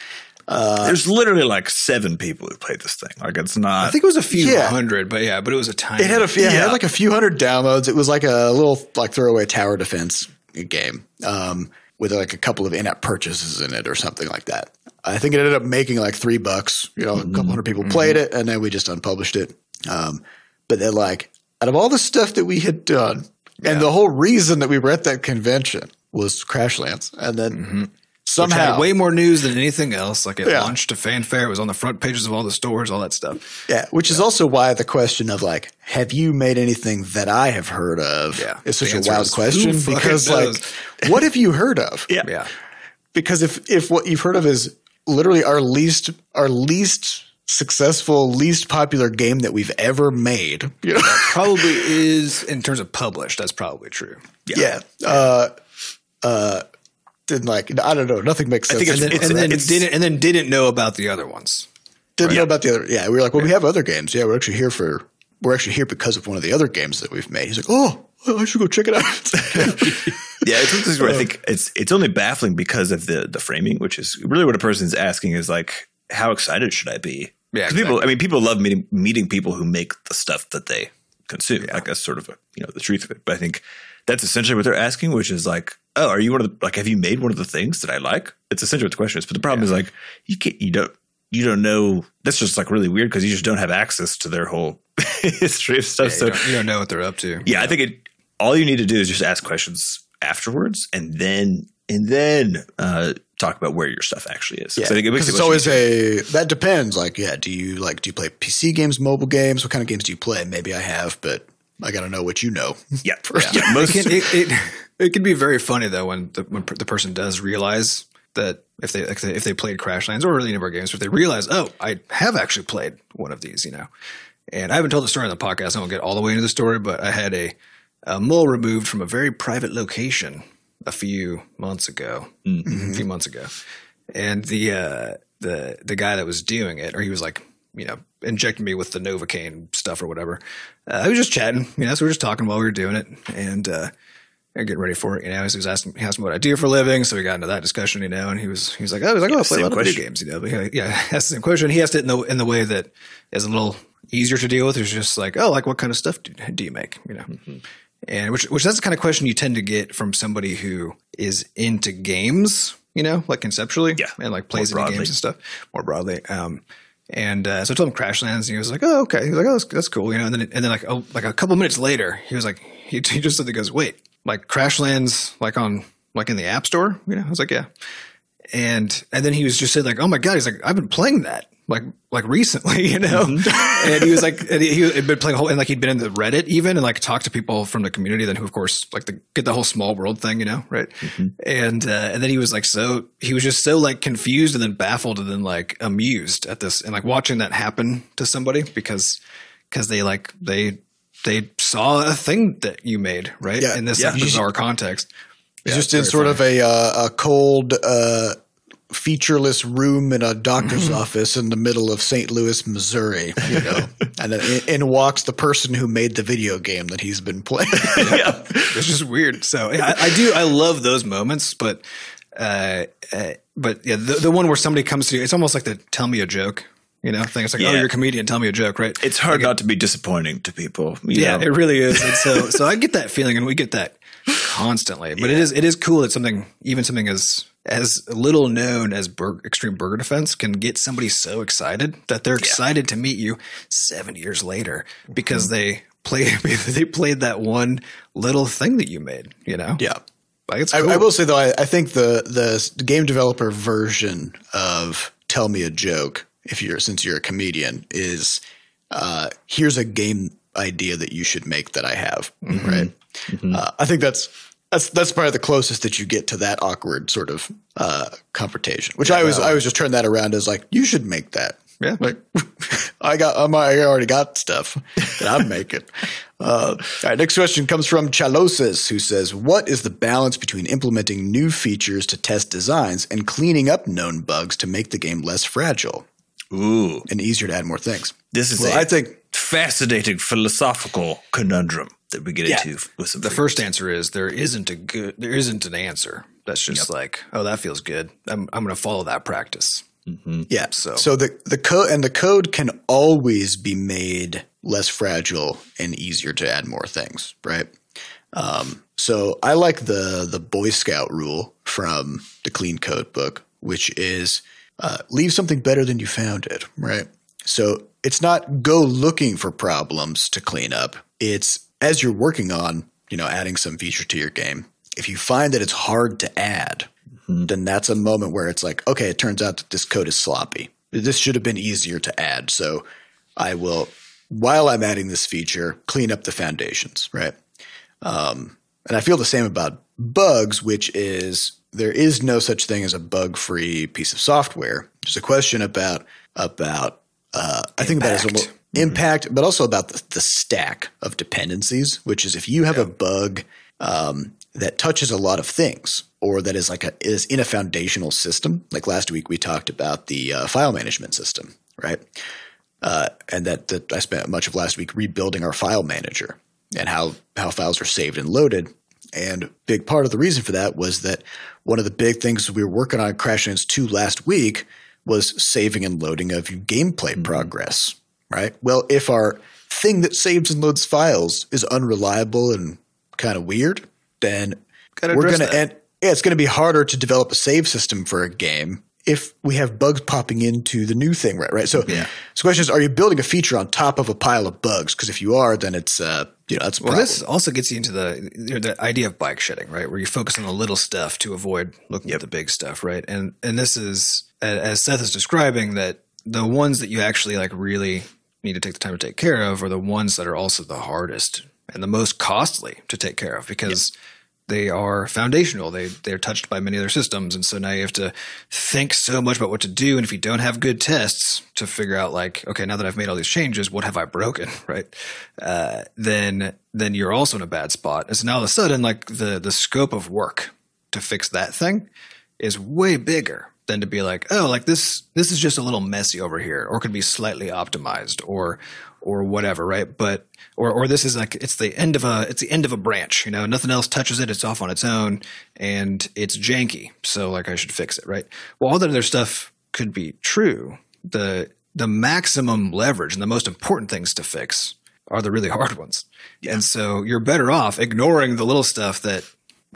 Uh, There's literally like seven people who played this thing. Like it's not. I think it was a few yeah. hundred, but yeah, but it was a tiny. It had a few. Yeah. It had like a few hundred downloads. It was like a little like throwaway tower defense game. Um, with like a couple of in-app purchases in it or something like that. I think it ended up making like three bucks. You know, mm-hmm. a couple hundred people mm-hmm. played it, and then we just unpublished it. Um, but then like out of all the stuff that we had done, yeah. and the whole reason that we were at that convention was Crashlands. And then mm-hmm. somehow – had way more news than anything else. Like it yeah. launched a fanfare. It was on the front pages of all the stores, all that stuff. Yeah, which yeah. is also why the question of like, have you made anything that I have heard of yeah. is such a wild question. Because like, what have you heard of? Yeah. yeah. Because if if what you've heard of is literally our least our least successful, least popular game that we've ever made. You know? That probably is, in terms of published, that's probably true. Yeah. yeah. Uh, uh, And like I don't know, nothing makes sense. I think it's, and then, it's, and, then didn't, and then didn't know about the other ones. Didn't right? know about the other. Yeah, we were like, well, yeah. we have other games. Yeah, we're actually here for. We're actually here because of one of the other games that we've made. He's like, oh, I should go check it out. Yeah, it's one of those where I think it's it's only baffling because of the the framing, which is really what a person's asking is like, how excited should I be? Yeah, exactly. People, I mean, people love meeting meeting people who make the stuff that they consume. Yeah. Like that's sort of a, you know, the truth of it. But I think that's essentially what they're asking, which is like, oh, are you one of the, like, have you made one of the things that I like? It's essentially what the question is. But the problem yeah. is like, you can't, you don't, you don't know. That's just like really weird because you just don't have access to their whole history of stuff. Yeah, so you don't, you don't know what they're up to. Yeah, yeah. I think it, all you need to do is just ask questions afterwards and then, and then, uh, talk about where your stuff actually is. Yeah. I think it makes it's always a – that depends. Like, yeah, do you like – do you play P C games, mobile games? What kind of games do you play? Maybe I have, but I got to know what you know. Yeah. First. yeah. yeah most it, can, it, it, it can be very funny though when the, when the person does realize that if they like if they played Crashlands or any of our games, if they realize, oh, I have actually played one of these, you know. And I haven't told the story on the podcast. I won't get all the way into the story, but I had a, a mole removed from a very private location – a few months ago, mm-hmm. a few months ago. And the, uh, the, the guy that was doing it, or he was like, you know, injecting me with the Novocaine stuff or whatever. Uh, I was just chatting, you know, so we were just talking while we were doing it and, uh, and getting ready for it. You know, so he was asking, he asked me what I do for a living. So we got into that discussion, you know, and he was, he was like, oh, I was like, oh, I play a lot of video games, you know, but he, yeah, that's the same question. He asked it in the, in the way that is a little easier to deal with. It's just like, oh, like what kind of stuff do, do you make? You know? Mm-hmm. And which, which that's the kind of question you tend to get from somebody who is into games, you know, like conceptually, yeah, and like plays into games and stuff more broadly. Um, and uh, so I told him Crashlands, and he was like, "Oh, okay." He was like, "Oh, that's, that's cool," you know. And then, and then like, oh, like a couple minutes later, he was like, he, he just suddenly goes, "Wait, like Crashlands, like on, like in the App Store?" You know, I was like, "Yeah." And and then he was just saying like, "Oh my god," he's like, "I've been playing that." Like, like recently, you know, mm-hmm. and he was like, and he, he had been playing a whole, and like he'd been in the Reddit even and like talked to people from the community then who of course like the, get the whole small world thing, you know? Right. Mm-hmm. And, uh, and then he was like, so he was just so like confused and then baffled and then like amused at this and like watching that happen to somebody because, cause they like, they, they saw a thing that you made, right. Yeah. In this yeah. like, bizarre context. Yeah, just in sort funny. of a, uh, a cold, uh, featureless room in a doctor's office in the middle of Saint Louis, Missouri, you know, and then in walks the person who made the video game that he's been playing. Yeah, it's just weird. So yeah, I, I do, I love those moments, but, uh, uh but yeah, the, the one where somebody comes to you, it's almost like the tell me a joke, you know, thing. It's like, yeah. oh, you're a comedian, tell me a joke, right? It's hard like not it, to be disappointing to people. You yeah, know? It really is. And so, so I get that feeling, and we get that constantly, but yeah. it is, it is cool that something, even something as as little known as Bur- Extreme Burger Defense can get somebody so excited that they're yeah. excited to meet you seven years later because mm-hmm. they play they played that one little thing that you made, you know? Yeah. Like it's cool. I, I will say though, I, I think the, the game developer version of tell me a joke, if you're since you're a comedian, is uh, here's a game idea that you should make that I have, mm-hmm. right? Mm-hmm. Uh, I think that's That's that's probably the closest that you get to that awkward sort of uh, confrontation. Which yeah, I was wow. I was just turning that around as like you should make that. Yeah, like I got um, I already got stuff that I'm making. Uh, all right, next question comes from Chaloses, who says, "What is the balance between implementing new features to test designs and cleaning up known bugs to make the game less fragile, ooh, and easier to add more things?" This is well, a I think fascinating philosophical conundrum that we get yeah. into with some the things. First answer is there isn't a good, there isn't an answer. That's just yep. like, oh, that feels good. I'm, I'm going to follow that practice. Mm-hmm. Yeah. So, so the, the code and the code can always be made less fragile and easier to add more things. Right. Um, so I like the, the Boy Scout rule from the Clean Code book, which is uh, leave something better than you found it. Right. So it's not go looking for problems to clean up. It's, as you're working on, you know, adding some feature to your game, if you find that it's hard to add, mm-hmm. then that's a moment where it's like, okay, it turns out that this code is sloppy. This should have been easier to add. So I will, while I'm adding this feature, clean up the foundations, right? Um, and I feel the same about bugs, which is there is no such thing as a bug-free piece of software. There's a question about about uh, – I think about it as a little – impact, mm-hmm. but also about the, the stack of dependencies, which is if you have yeah. a bug um, that touches a lot of things or that is like a, is in a foundational system. Like last week, we talked about the uh, file management system, right? Uh, and that, that I spent much of last week rebuilding our file manager. and how, how files are saved and loaded. And a big part of the reason for that was that one of the big things we were working on Crashlands two last week was saving and loading of gameplay mm-hmm. progress, right? Well, if our thing that saves and loads files is unreliable and kind of weird, then we're going to end yeah, – it's going to be harder to develop a save system for a game if we have bugs popping into the new thing, right? Right. So, yeah. so the question is, are you building a feature on top of a pile of bugs? Because if you are, then it's uh, you know, that's a well, problem. This also gets you into the the idea of bike shedding, right? Where you focus on the little stuff to avoid looking yep. at the big stuff, right? And and this is, as Seth is describing, that the ones that you actually like really need to take the time to take care of are the ones that are also the hardest and the most costly to take care of, because yep. – they are foundational. They, they're touched by many other systems. And so now you have to think so much about what to do. And if you don't have good tests to figure out like, okay, now that I've made all these changes, what have I broken, right? Uh, then then you're also in a bad spot. And so now all of a sudden, like the, the scope of work to fix that thing is way bigger than to be like, oh, like this this is just a little messy over here, or can be slightly optimized, or or whatever, right? But or or this is like it's the end of a it's the end of a branch, you know, nothing else touches it, it's off on its own, and it's janky. So like I should fix it, right? Well, all that other stuff could be true. The the maximum leverage and the most important things to fix are the really hard ones. Yeah. And so you're better off ignoring the little stuff that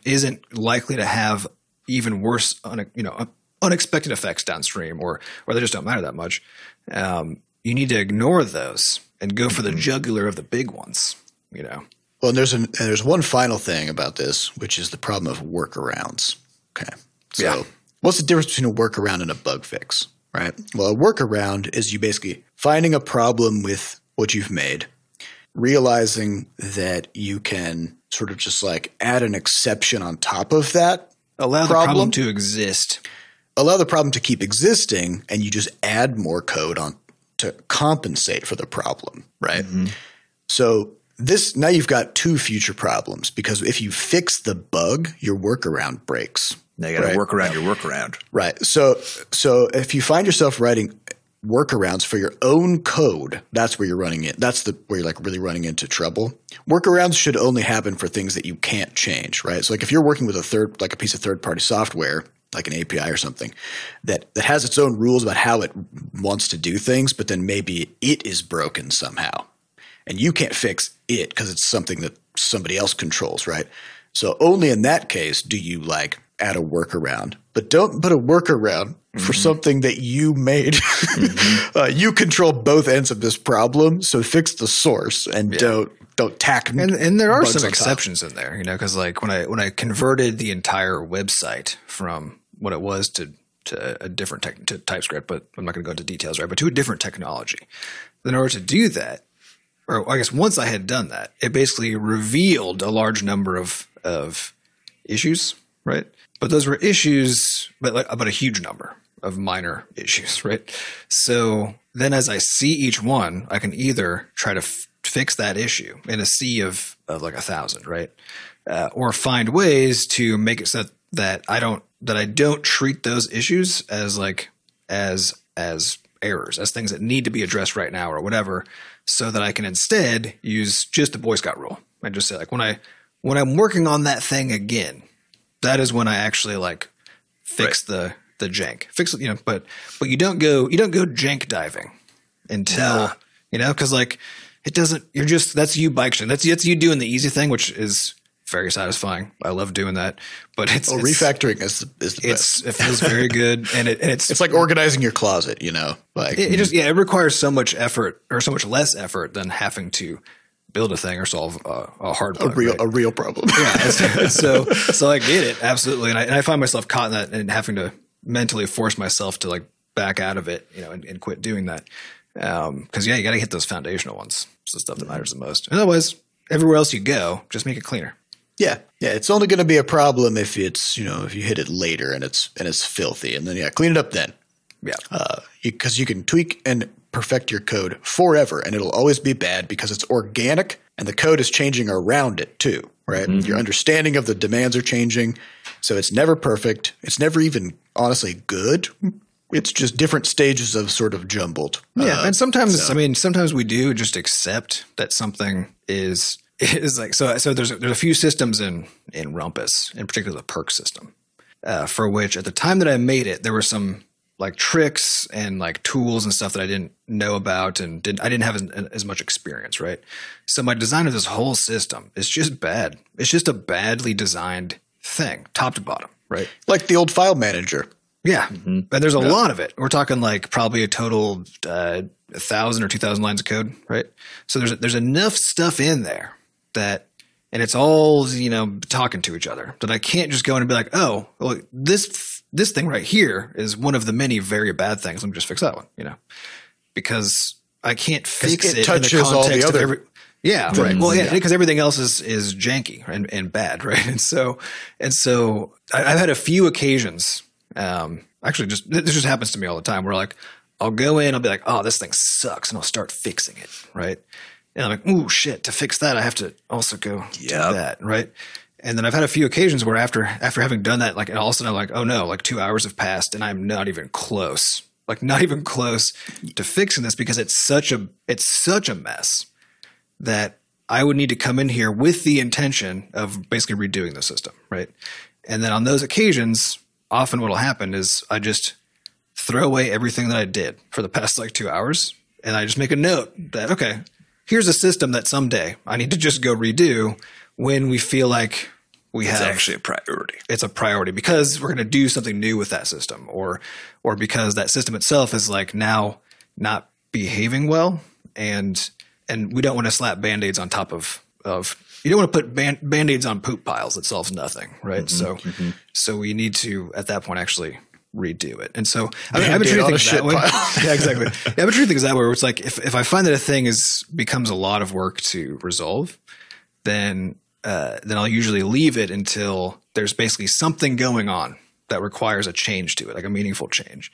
isn't likely to have even worse on a, you know, unexpected effects downstream, or or they just don't matter that much. Um, you need to ignore those and go for the jugular of the big ones, you know. Well, and there's an, and there's one final thing about this, which is the problem of workarounds. Okay, so yeah. what's the difference between a workaround and a bug fix, right? Well, a workaround is you basically finding a problem with what you've made, realizing that you can sort of just like add an exception on top of that. Allow problem. the problem to exist. Allow the problem to keep existing, and you just add more code on to compensate for the problem, right? Mm-hmm. So this now you've got two future problems, because if you fix the bug, your workaround breaks. Now you got to right? work around your workaround. Right. So so if you find yourself writing workarounds for your own code, that's where you're running it. That's the where you're like really running into trouble. Workarounds should only happen for things that you can't change, right? So like if you're working with a third like a piece of third-party software, like an A P I or something that, that has its own rules about how it wants to do things, but then maybe it is broken somehow and you can't fix it because it's something that somebody else controls, right? So only in that case do you like add a workaround, but don't put a workaround mm-hmm. for something that you made. mm-hmm. uh, you control both ends of this problem, so fix the source and yeah. don't don't tack. And, and there are some exceptions top. in there, you know, because like when I when I converted the entire website from what it was to, to a different tech, to TypeScript, but I'm not going to go into details, right? But to a different technology. In order to do that, or I guess once I had done that, it basically revealed a large number of of issues, right? But those were issues, but like about a huge number of minor issues, right? So then, as I see each one, I can either try to f- fix that issue in a sea of, of like a thousand, right? Uh, or find ways to make it so that, that I don't. that I don't treat those issues as like as as errors, as things that need to be addressed right now or whatever, so that I can instead use just the Boy Scout rule and just say like when I when I'm working on that thing again, that is when I actually like fix right. the the jank. Fix it, you know, but but you don't go you don't go jank diving until nah. you know, because like it doesn't you're just that's you bike shit. That's that's you doing the easy thing, which is very satisfying. I love doing that, but it's, oh, it's refactoring is, is the it's, best. It feels very good, and, it, and it's it's like organizing your closet, you know. Like it, it just yeah, it requires so much effort or so much less effort than having to build a thing or solve a, a hard bug, a real right? a real problem. Yeah, so so I get it absolutely, and I, and I find myself caught in that and having to mentally force myself to like back out of it, you know, and, and quit doing that because um, yeah, you got to hit those foundational ones. It's the stuff that matters the most, and otherwise, everywhere else you go, just make it cleaner. Yeah, yeah. It's only going to be a problem if it's you know if you hit it later and it's and it's filthy, and then yeah, clean it up then. Yeah, because uh, you, you can tweak and perfect your code forever, and it'll always be bad because it's organic, and the code is changing around it too, right? Mm-hmm. Your understanding of the demands are changing, so it's never perfect. It's never even honestly good. It's just different stages of sort of jumbled. Yeah, uh, and sometimes so. I mean, sometimes we do just accept that something is is like so. So there's there's a few systems in in Rumpus, in particular the perk system, uh, for which at the time that I made it, there were some like tricks and like tools and stuff that I didn't know about and didn't I didn't have as, as much experience, right? So my design of this whole system is just bad. It's just a badly designed thing, top to bottom, right? Like the old file manager. Yeah, mm-hmm. And there's a yeah. lot of it. We're talking like probably a total uh, one thousand or two thousand lines of code, right? So there's there's enough stuff in there that – and it's all, you know, talking to each other that I can't just go in and be like, oh, well, this this thing right here is one of the many very bad things. Let me just fix that one, you know, because I can't fix it, it in the context all the other- of every – Yeah, right. Mm-hmm. Well, yeah, because yeah. everything else is is janky and, and bad, right? And so, and so, I, I've had a few occasions. Um, actually, just this just happens to me all the time. Where like, I'll go in, I'll be like, oh, this thing sucks, and I'll start fixing it, right? And I'm like, ooh, shit, to fix that, I have to also go yep. do that, right? And then I've had a few occasions where after after having done that, like, and all of a sudden I'm like, oh no, like two hours have passed, and I'm not even close, like not even close to fixing this because it's such a it's such a mess. That I would need to come in here with the intention of basically redoing the system, right? And then on those occasions, often what will happen is I just throw away everything that I did for the past like two hours, and I just make a note that, okay, here's a system that someday I need to just go redo when we feel like we it's have – It's actually a priority. It's a priority because we're going to do something new with that system or or because that system itself is like now not behaving well and – And we don't want to slap Band-Aids on top of, of – you don't want to put band, Band-Aids on poop piles. It solves nothing, right? Mm-hmm, so mm-hmm. so we need to, at that point, actually redo it. And so I mean, I've been treating things that way. Yeah, exactly. I've been treating things that way where it's like if, if I find that a thing is becomes a lot of work to resolve, then uh, then I'll usually leave it until there's basically something going on that requires a change to it, like a meaningful change.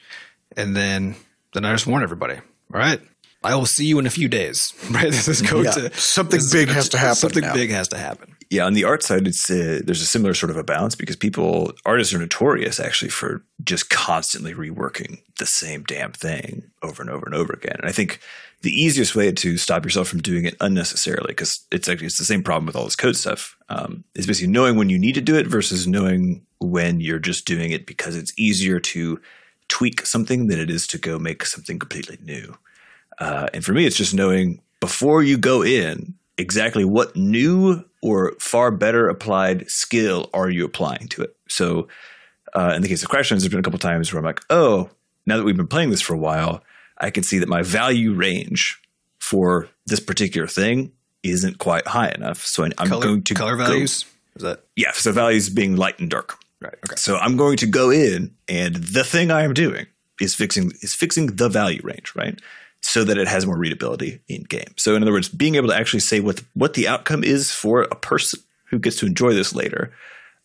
And then then I just warn everybody, all right? I will see you in a few days, right? This is going yeah. to something big to, has to happen. Something now. big has to happen. Yeah, on the art side, it's a, there's a similar sort of a balance because people artists are notorious actually for just constantly reworking the same damn thing over and over and over again. And I think the easiest way to stop yourself from doing it unnecessarily, because it's actually it's the same problem with all this code stuff, um, is basically knowing when you need to do it versus knowing when you're just doing it because it's easier to tweak something than it is to go make something completely new. Uh, and for me, it's just knowing before you go in exactly what new or far better applied skill are you applying to it. So uh, in the case of Crashlands, there's been a couple times where I'm like, oh, now that we've been playing this for a while, I can see that my value range for this particular thing isn't quite high enough. So I'm color, going to color values. Go, Is that yeah? So values being light and dark. Right. Okay. So I'm going to go in, and the thing I am doing is fixing is fixing the value range. Right. So that it has more readability in game. So in other words, being able to actually say what the, what the outcome is for a person who gets to enjoy this later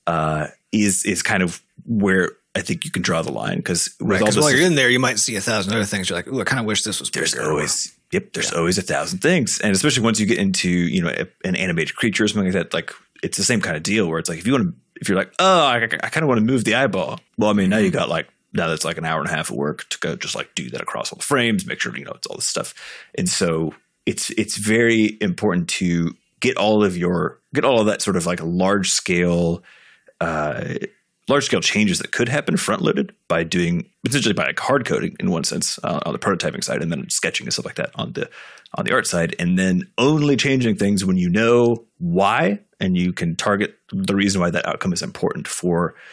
uh, is is kind of where I think you can draw the line because right, while you're in there, you might see a thousand other things. You're like, "Ooh, I kind of wish this was." There's bigger. always yep. There's yeah. always a thousand things, and especially once you get into you know an animated creature or something like that, like it's the same kind of deal where it's like if you want to if you're like, oh, I, I kind of want to move the eyeball. Well, I mean, now you got like. Now that's like an hour and a half of work to go just like do that across all the frames, make sure, you know, it's all this stuff. And so it's it's very important to get all of your – get all of that sort of like large scale uh, large scale changes that could happen front-loaded by doing – essentially by like hard coding in one sense uh, on the prototyping side and then sketching and stuff like that on the on the art side. And then only changing things when you know why and you can target the reason why that outcome is important for –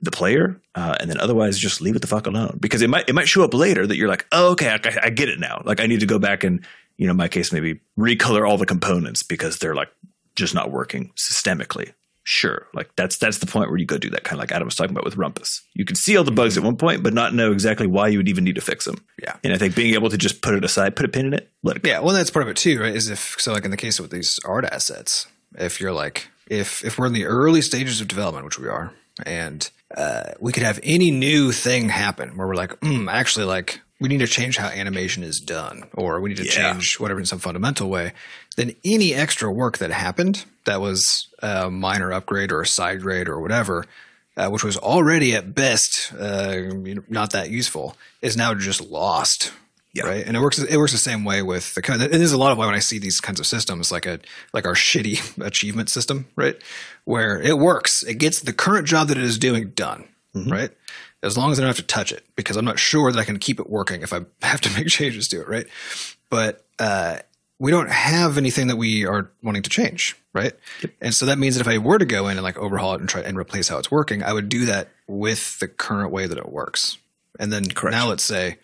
the player, uh, and then otherwise just leave it the fuck alone because it might it might show up later that you're like, oh, okay, I, I get it now. Like I need to go back and, you know, in my case, maybe recolor all the components because they're like just not working systemically. Sure. Like that's that's the point where you go do that kind of like Adam was talking about with Rumpus. You can see all the bugs at one point, but not know exactly why you would even need to fix them. Yeah. And I think being able to just put it aside, put a pin in it, let it go. Yeah. Well, that's part of it too, right? Is if so like in the case with these art assets, if you're like if if we're in the early stages of development, which we are, and uh, we could have any new thing happen where we're like, mm, actually, like we need to change how animation is done or we need to yeah. change whatever in some fundamental way. Then any extra work that happened that was a minor upgrade or a side grade or whatever, uh, which was already at best uh, not that useful, is now just lost Yeah. Right. And it works, it works the same way with the kind of, it is a lot of why when I see these kinds of systems, like a, like our shitty achievement system, right? Where it works, it gets the current job that it is doing done, mm-hmm. right? As long as I don't have to touch it, because I'm not sure that I can keep it working if I have to make changes to it. Right. But, uh, we don't have anything that we are wanting to change, right? Yep. And so that means that if I were to go in and like overhaul it and try and replace how it's working, I would do that with the current way that it works. And then Correct. Now let's say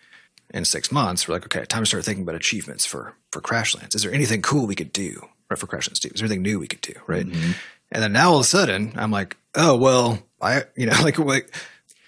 in six months, we're like, okay, time to start thinking about achievements for, for Crashlands. Is there anything cool we could do right, for Crashlands two? Is there anything new we could do, right? Mm-hmm. And then now all of a sudden, I'm like, oh, well, I, you know, like, like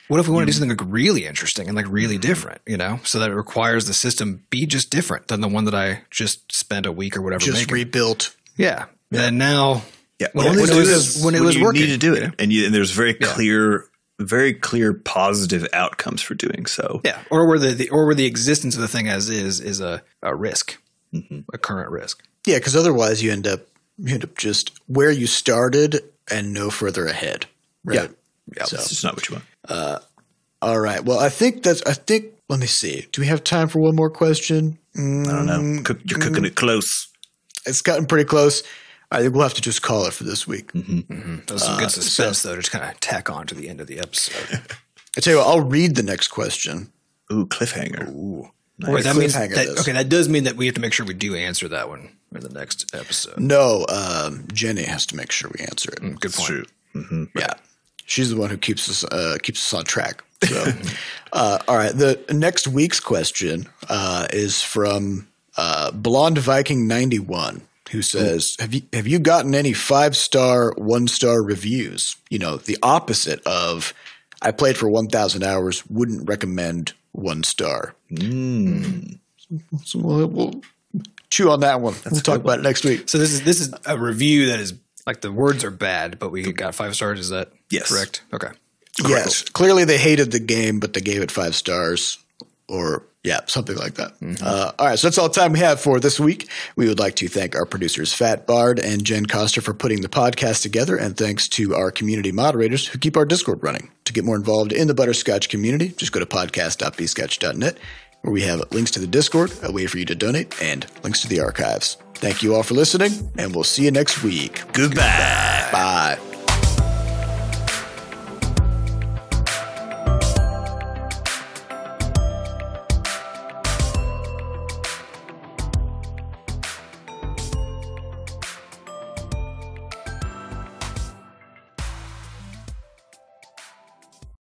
what if we want to do something like really interesting and like really different, you know? So that it requires the system be just different than the one that I just spent a week or whatever just making. rebuilt. Yeah. yeah. And now yeah. when, well, it, when it was when it was you working, need to do it, you know? and, you, and there's very clear, yeah. very clear positive outcomes for doing so. Yeah. Or where the, the or where the existence of the thing as is is a, a risk, mm-hmm. a current risk. Yeah, because otherwise you end up you end up just where you started and no further ahead. Right? Yeah. Yeah, so, this is not what you want. Uh, all right. Well, I think that's. I think. Let me see. Do we have time for one more question? Mm, I don't know. Cook, you're mm, cooking it close. It's gotten pretty close. I think we'll have to just call it for this week. Mm-hmm. Mm-hmm. That was some uh, good suspense, so, though. Just kind of tack on to the end of the episode. I tell you what. I'll read the next question. Ooh, cliffhanger. Ooh. Nice. Wait, that means that, okay, that does mean that we have to make sure we do answer that one in the next episode. No, um, Jenny has to make sure we answer it. Mm, good point. True. Mm-hmm. Right. Yeah. She's the one who keeps us uh, keeps us on track. So, uh, all right. The next week's question uh, is from uh, Blonde Viking ninety-one, who says, "Have you have you gotten any five star, one star reviews? You know, the opposite of I played for one thousand hours. Wouldn't recommend one star." Mm. So we'll, we'll chew on that one. That's we'll talk one. about it next week. So this is this is a review that is. Like the words are bad, but we got five stars. Is that yes. correct? Okay. Yes. Cool. Clearly they hated the game, but they gave it five stars or yeah, something like that. Mm-hmm. Uh, all right. So that's all the time we have for this week. We would like to thank our producers, Fat Bard and Jen Coster, for putting the podcast together. And thanks to our community moderators who keep our Discord running. To get more involved in the Butterscotch community, just go to podcast dot b scotch dot net, where we have links to the Discord, a way for you to donate, and links to the archives. Thank you all for listening, and we'll see you next week. Goodbye. Goodbye. Bye.